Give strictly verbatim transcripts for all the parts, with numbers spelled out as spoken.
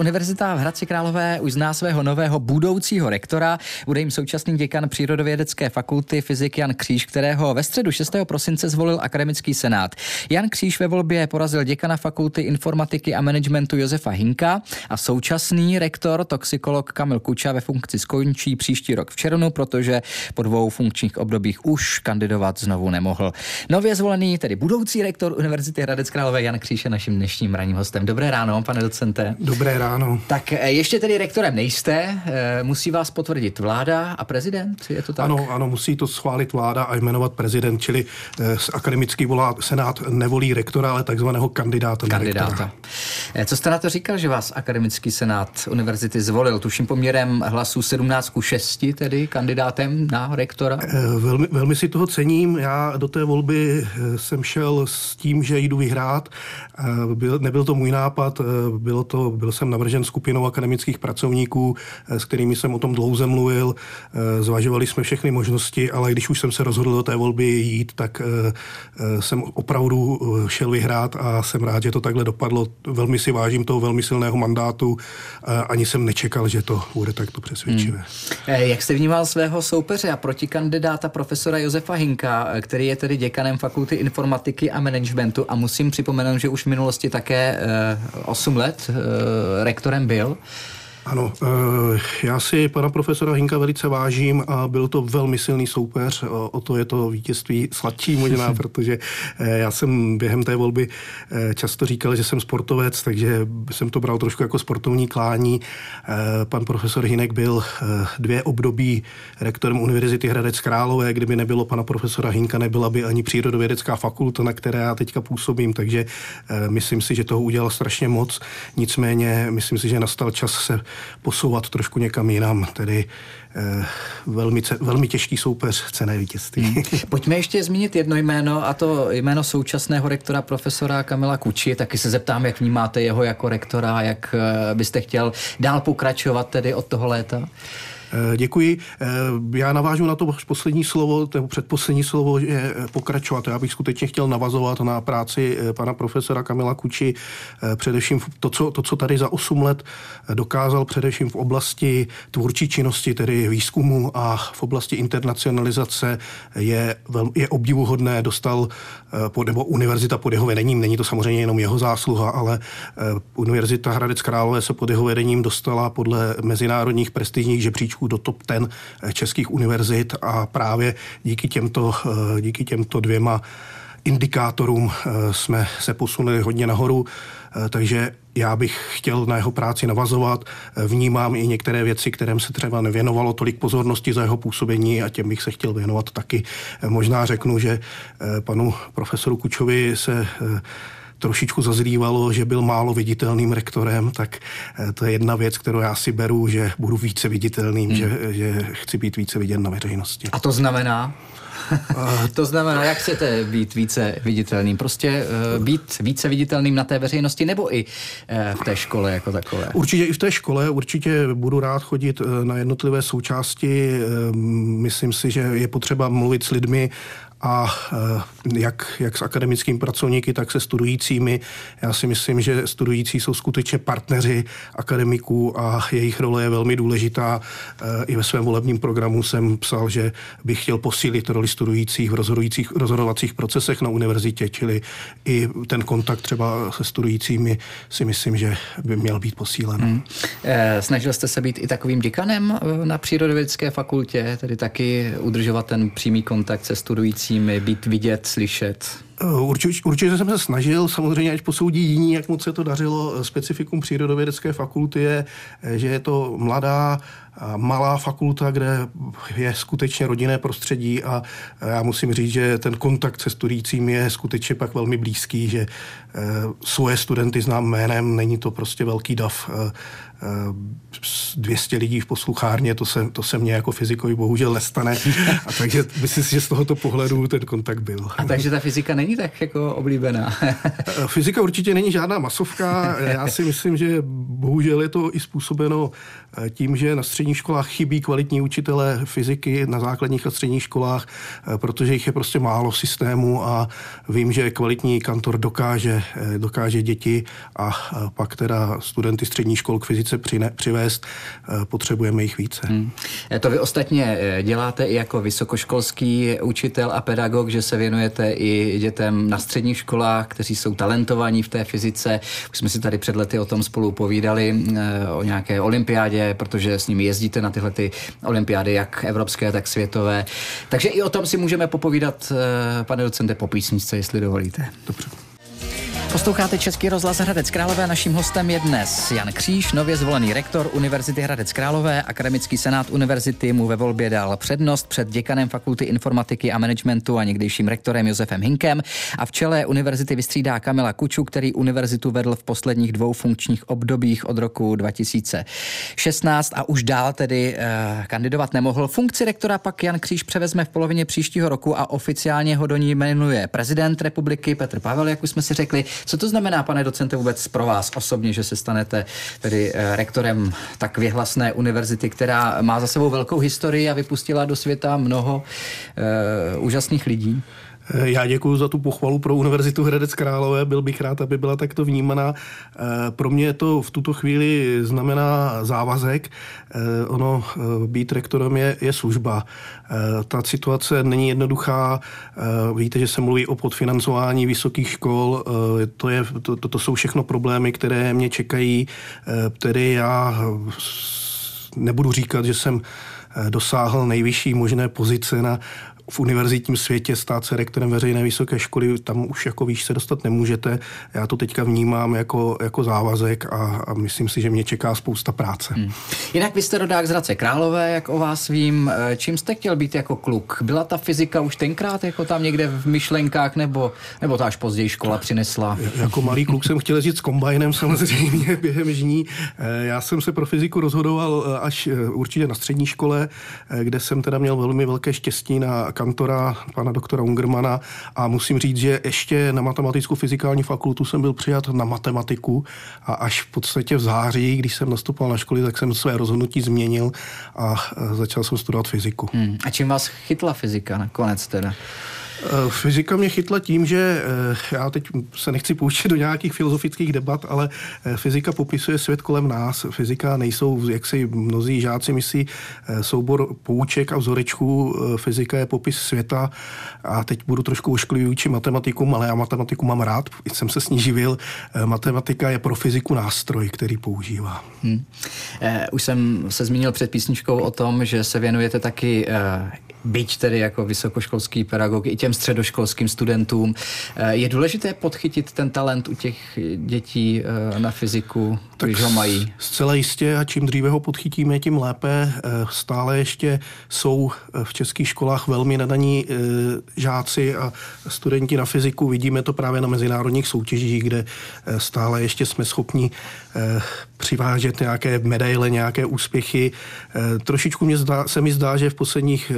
Univerzita v Hradci Králové už zná svého nového budoucího rektora. Bude jim současný děkan Přírodovědecké fakulty fyzik Jan Kříž, kterého ve středu šestého prosince zvolil akademický senát. Jan Kříž ve volbě porazil děkana fakulty informatiky a managementu Josefa Hynka a současný rektor toxikolog Kamil Kuča ve funkci skončí příští rok v červnu, protože po dvou funkčních obdobích už kandidovat znovu nemohl. Nově zvolený, tedy budoucí rektor Univerzity Hradec Králové Jan Kříž je naším dnešním ranním hostem. Dobré ráno, pane docente. Dobré ráno. Ano. Tak ještě tedy rektorem nejste, musí vás potvrdit vláda a prezident, je to tak? Ano, ano, musí to schválit vláda a jmenovat prezident, čili akademický senát nevolí rektora, ale takzvaného kandidáta. Kandidáta. Na rektora. Co jste na to říkal, že vás akademický senát univerzity zvolil, tuším poměrem hlasů sedmnáct ku šesti, tedy kandidátem na rektora? Velmi, velmi si toho cením, já do té volby jsem šel s tím, že jdu vyhrát, byl, nebyl to můj nápad, bylo to, byl jsem navržen skupinou akademických pracovníků, s kterými jsem o tom dlouze mluvil. Zvažovali jsme všechny možnosti, ale když už jsem se rozhodl do té volby jít, tak jsem opravdu šel vyhrát a jsem rád, že to takhle dopadlo. Velmi si vážím toho velmi silného mandátu. Ani jsem nečekal, že to bude takto přesvědčivé. Hmm. Jak jste vnímal svého soupeře a protikandidáta profesora Josefa Hynka, který je tedy děkanem fakulty informatiky a managementu a musím připomenout, že už v minulosti také osm let rektorem byl? Ano, já si pana profesora Hynka velice vážím a byl to velmi silný soupeř, o to je to vítězství sladší možná, protože já jsem během té volby často říkal, že jsem sportovec, takže jsem to bral trošku jako sportovní klání. Pan profesor Hynek byl dvě období rektorem Univerzity Hradec Králové, kdyby nebylo pana profesora Hynka, nebyla by ani Přírodovědecká fakulta, na které já teďka působím, takže myslím si, že toho udělal strašně moc, nicméně myslím si, že nastal čas se posouvat trošku někam jinam, tedy eh, velmi, ce, velmi těžký soupeř, cenné vítězství. Hmm. Pojďme ještě zmínit jedno jméno, a to jméno současného rektora profesora Kamila Kuči. Taky se zeptám, jak vnímáte jeho jako rektora, jak eh, byste chtěl dál pokračovat tedy od toho léta? Děkuji. Já navážu na to poslední slovo, nebo předposlední slovo, že pokračovat. Já bych skutečně chtěl navazovat na práci pana profesora Kamila Kuči, především to, co, to, co tady za osm let dokázal, především v oblasti tvůrčí činnosti, tedy výzkumu a v oblasti internacionalizace je, je obdivuhodné, dostal, nebo univerzita pod jeho vedením, není to samozřejmě jenom jeho zásluha, ale Univerzita Hradec Králové se pod jeho vedením dostala podle mezinárodních prestižních žebříčků do top deset českých univerzit a právě díky těmto, díky těmto dvěma indikátorům jsme se posunuli hodně nahoru, takže já bych chtěl na jeho práci navazovat. Vnímám i některé věci, kterým se třeba nevěnovalo tolik pozornosti za jeho působení a těm bych se chtěl věnovat taky. Možná řeknu, že panu profesoru Kučovi se trošičku zazlívalo, že byl málo viditelným rektorem, tak to je jedna věc, kterou já si beru, že budu více viditelným, hmm. že, že chci být více viděn na veřejnosti. A to znamená? To znamená, jak chcete být více viditelným? Prostě uh, být více viditelným na té veřejnosti nebo i uh, v té škole jako takové? Určitě i v té škole, určitě budu rád chodit na jednotlivé součásti. Myslím si, že je potřeba mluvit s lidmi a jak, jak s akademickými pracovníky, tak se studujícími. Já si myslím, že studující jsou skutečně partneři akademiků a jejich role je velmi důležitá. I ve svém volebním programu jsem psal, že bych chtěl posílit roli studujících v rozhodujících, rozhodovacích procesech na univerzitě, čili i ten kontakt třeba se studujícími si myslím, že by měl být posílen. Hmm. Snažil jste se být i takovým děkanem na Přírodovědecké fakultě, tedy taky udržovat ten přímý kontakt se studujícími, být vidět, slyšet? Určitě, určitě jsem se snažil, samozřejmě ať posoudí jiní, jak moc se to dařilo. Specifikum Přírodovědecké fakulty je, že je to mladá, malá fakulta, kde je skutečně rodinné prostředí a já musím říct, že ten kontakt se studujícím je skutečně pak velmi blízký, že svoje studenty znám jménem, není to prostě velký dav. dvě stě lidí v posluchárně, to se, to se mně jako fyzikovi bohužel nestane. A takže myslím si, že z tohoto pohledu ten kontakt byl. A takže ta fyzika není tak jako oblíbená? Fyzika určitě není žádná masovka. Já si myslím, že bohužel je to i způsobeno tím, že na střední středních školách chybí kvalitní učitelé fyziky na základních a středních školách, protože jich je prostě málo v systému a vím, že kvalitní kantor dokáže, dokáže děti a pak teda studenty středních škol k fyzice přine, přivést, potřebujeme jich více. Hmm. To vy ostatně děláte i jako vysokoškolský učitel a pedagog, že se věnujete i dětem na středních školách, kteří jsou talentovaní v té fyzice. Už jsme si tady před lety o tom spolu povídali, o nějaké olympiádě, protože s nimi jezdíte na tyhle ty olympiády, jak evropské, tak světové. Takže i o tom si můžeme popovídat, pane docente, po písničce, jestli dovolíte. Dobře. Posloucháte Český rozhlas Hradec Králové. Naším hostem je dnes Jan Kříž, nově zvolený rektor Univerzity Hradec Králové. Akademický senát univerzity mu ve volbě dal přednost před děkanem Fakulty informatiky a managementu a někdejším rektorem Josefem Hynkem. A v čele univerzity vystřídá Kamila Kuču, který univerzitu vedl v posledních dvou funkčních obdobích od roku dva tisíce šestnáct a už dál tedy eh, kandidovat nemohl. Funkci rektora pak Jan Kříž převezme v polovině příštího roku a oficiálně ho do ní jmenuje prezident republiky Petr Pavel, jak už jsme si řekli. Co to znamená, pane docente, vůbec pro vás osobně, že se stanete tedy rektorem tak věhlasné univerzity, která má za sebou velkou historii a vypustila do světa mnoho uh, úžasných lidí? Já děkuji za tu pochvalu pro Univerzitu Hradec Králové, byl bych rád, aby byla takto vnímaná. Pro mě to v tuto chvíli znamená závazek. Ono být rektorem je, je služba. Ta situace není jednoduchá. Víte, že se mluví o podfinancování vysokých škol. To, je, to, to, to jsou všechno problémy, které mě čekají. Tedy já nebudu říkat, že jsem dosáhl nejvyšší možné pozice na v univerzitním světě. Stát se rektorem veřejné vysoké školy, tam už jako výš se dostat nemůžete. Já to teďka vnímám jako, jako závazek a, a myslím si, že mě čeká spousta práce. Hmm. Jinak vy jste rodák z Hradce Králové, jak o vás vím. Čím jste chtěl být jako kluk? Byla ta fyzika už tenkrát jako tam někde v myšlenkách, nebo, nebo ta až později škola přinesla? Jako malý kluk jsem chtěl jezdit s kombajnem samozřejmě během žní. Já jsem se pro fyziku rozhodoval až určitě na střední škole, kde jsem teda měl velmi velké štěstí na kantora, pana doktora Ungermana, a musím říct, že ještě na matematickou fyzikální fakultu jsem byl přijat na matematiku a až v podstatě v září, když jsem nastupoval na školu, tak jsem své rozhodnutí změnil a začal jsem studovat fyziku. Hmm. A čím vás chytla fyzika nakonec teda? Fyzika mě chytla tím, že já teď se nechci pouštět do nějakých filozofických debat, ale fyzika popisuje svět kolem nás. Fyzika nejsou, jak si mnozí žáci myslí, soubor pouček a vzorečků. Fyzika je popis světa a teď budu trošku ošklivující matematikům, ale já matematiku mám rád, jsem se s ní živil. Matematika je pro fyziku nástroj, který používá. Hmm. Už jsem se zmínil před písničkou o tom, že se věnujete taky, byť tedy jako vysokoškolský pedagog, i těm středoškolským studentům. Je důležité podchytit ten talent u těch dětí na fyziku, tak když ho mají? Zcela jistě, a čím dříve ho podchytíme, tím lépe. Stále ještě jsou v českých školách velmi nadaní žáci a studenti na fyziku. Vidíme to právě na mezinárodních soutěžích, kde stále ještě jsme schopni přivážet nějaké medaile, nějaké úspěchy. Trošičku mě zdá, se mi zdá, že v posledních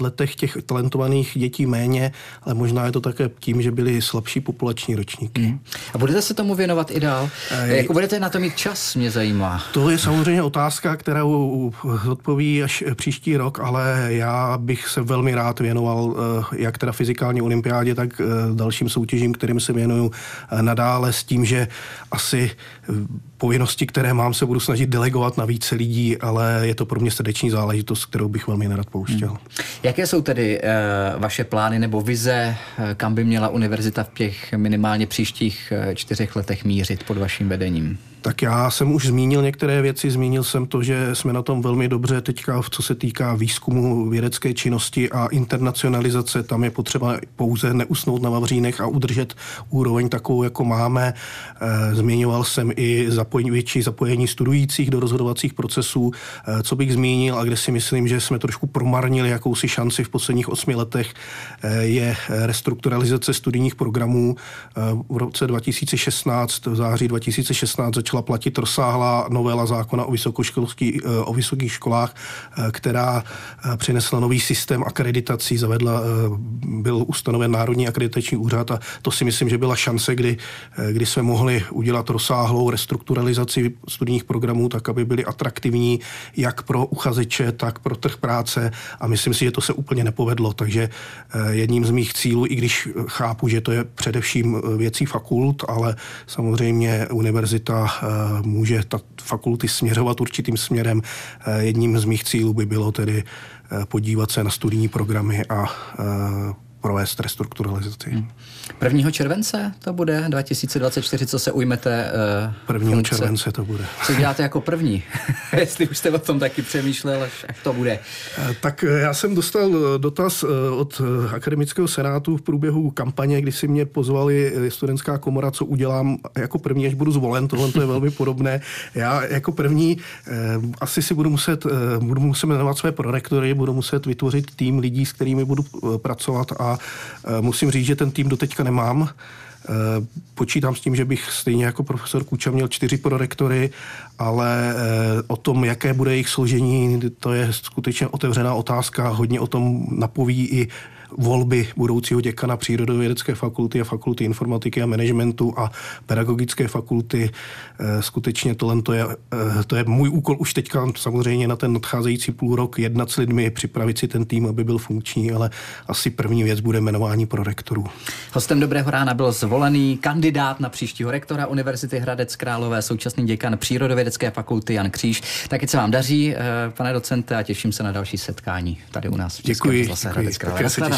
letech těch talentovaných dětí méně, ale možná je to také tím, že byly slabší populační ročníky. Mm. A budete se tomu věnovat i dál? E... Jak budete na to mít čas, mě zajímá. To je samozřejmě otázka, kterou odpoví až příští rok, ale já bych se velmi rád věnoval jak teda fyzikální olympiádě, tak dalším soutěžím, kterým se věnuju nadále, s tím, že asi povinnosti, které mám, se budu snažit delegovat na více lidí, ale je to pro mě srdeční záležitost, kterou bych velmi nerad pouštěl. Hmm. Jaké jsou tedy e, vaše plány nebo vize, kam by měla univerzita v těch minimálně příštích čtyřech letech mířit pod vaším vedením? Tak já jsem už zmínil některé věci, zmínil jsem to, že jsme na tom velmi dobře teďka, co se týká výzkumu vědecké činnosti a internacionalizace, tam je potřeba pouze neusnout na vavřínech a udržet úroveň takovou, jako máme. Zmiňoval jsem i zapojení, větší zapojení studujících do rozhodovacích procesů, co bych zmínil a kde si myslím, že jsme trošku promarnili jakousi šanci v posledních osmi letech, je restrukturalizace studijních programů. V roce dva tisíce šestnáct, v září dva tisíce šestnáct začala platit rozsáhlá novela zákona o, o vysokých školách, která přinesla nový systém akreditací, zavedla, byl ustanoven Národní akreditační úřad a to si myslím, že byla šance, kdy, kdy jsme mohli udělat rozsáhlou restrukturalizaci studijních programů tak, aby byly atraktivní jak pro uchazeče, tak pro trh práce a myslím si, že to se úplně nepovedlo, takže jedním z mých cílů, i když chápu, že to je především věcí fakult, ale samozřejmě univerzita může ta fakulty směřovat určitým směrem. Jedním z mých cílů by bylo tedy podívat se na studijní programy a provést restrukturalizaci. prvního července to bude dva tisíce dvacet čtyři, co se ujmete? prvního července to bude. Co děláte jako první? Jestli už jste o tom taky přemýšlel, až to bude. Tak já jsem dostal dotaz od Akademického senátu v průběhu kampaně, kdy si mě pozvali studentská komora, co udělám jako první, až budu zvolen. Tohle to je velmi podobné. Já jako první asi si budu muset, budu muset jmenovat své prorektory, budu muset vytvořit tým lidí, s kterými budu pracovat a A musím říct, že ten tým doteďka nemám. Počítám s tím, že bych stejně jako profesor Kuča měl čtyři prorektory, ale o tom, jaké bude jejich složení, to je skutečně otevřená otázka. Hodně o tom napoví i volby budoucího děkana Přírodovědecké fakulty a Fakulty informatiky a managementu a Pedagogické fakulty. Skutečně tohle to je, to je můj úkol už teďka samozřejmě na ten nadcházející půl rok jednat s lidmi, připravit si ten tým, aby byl funkční, ale asi první věc bude jmenování prorektorů. Hostem Dobrého rána byl zvolený kandidát na příštího rektora Univerzity Hradec Králové, současný děkan Přírodovědecké fakulty Jan Kříž. Taky se vám daří, pane docente, a těším se na další setkání tady u nás. Děkuji.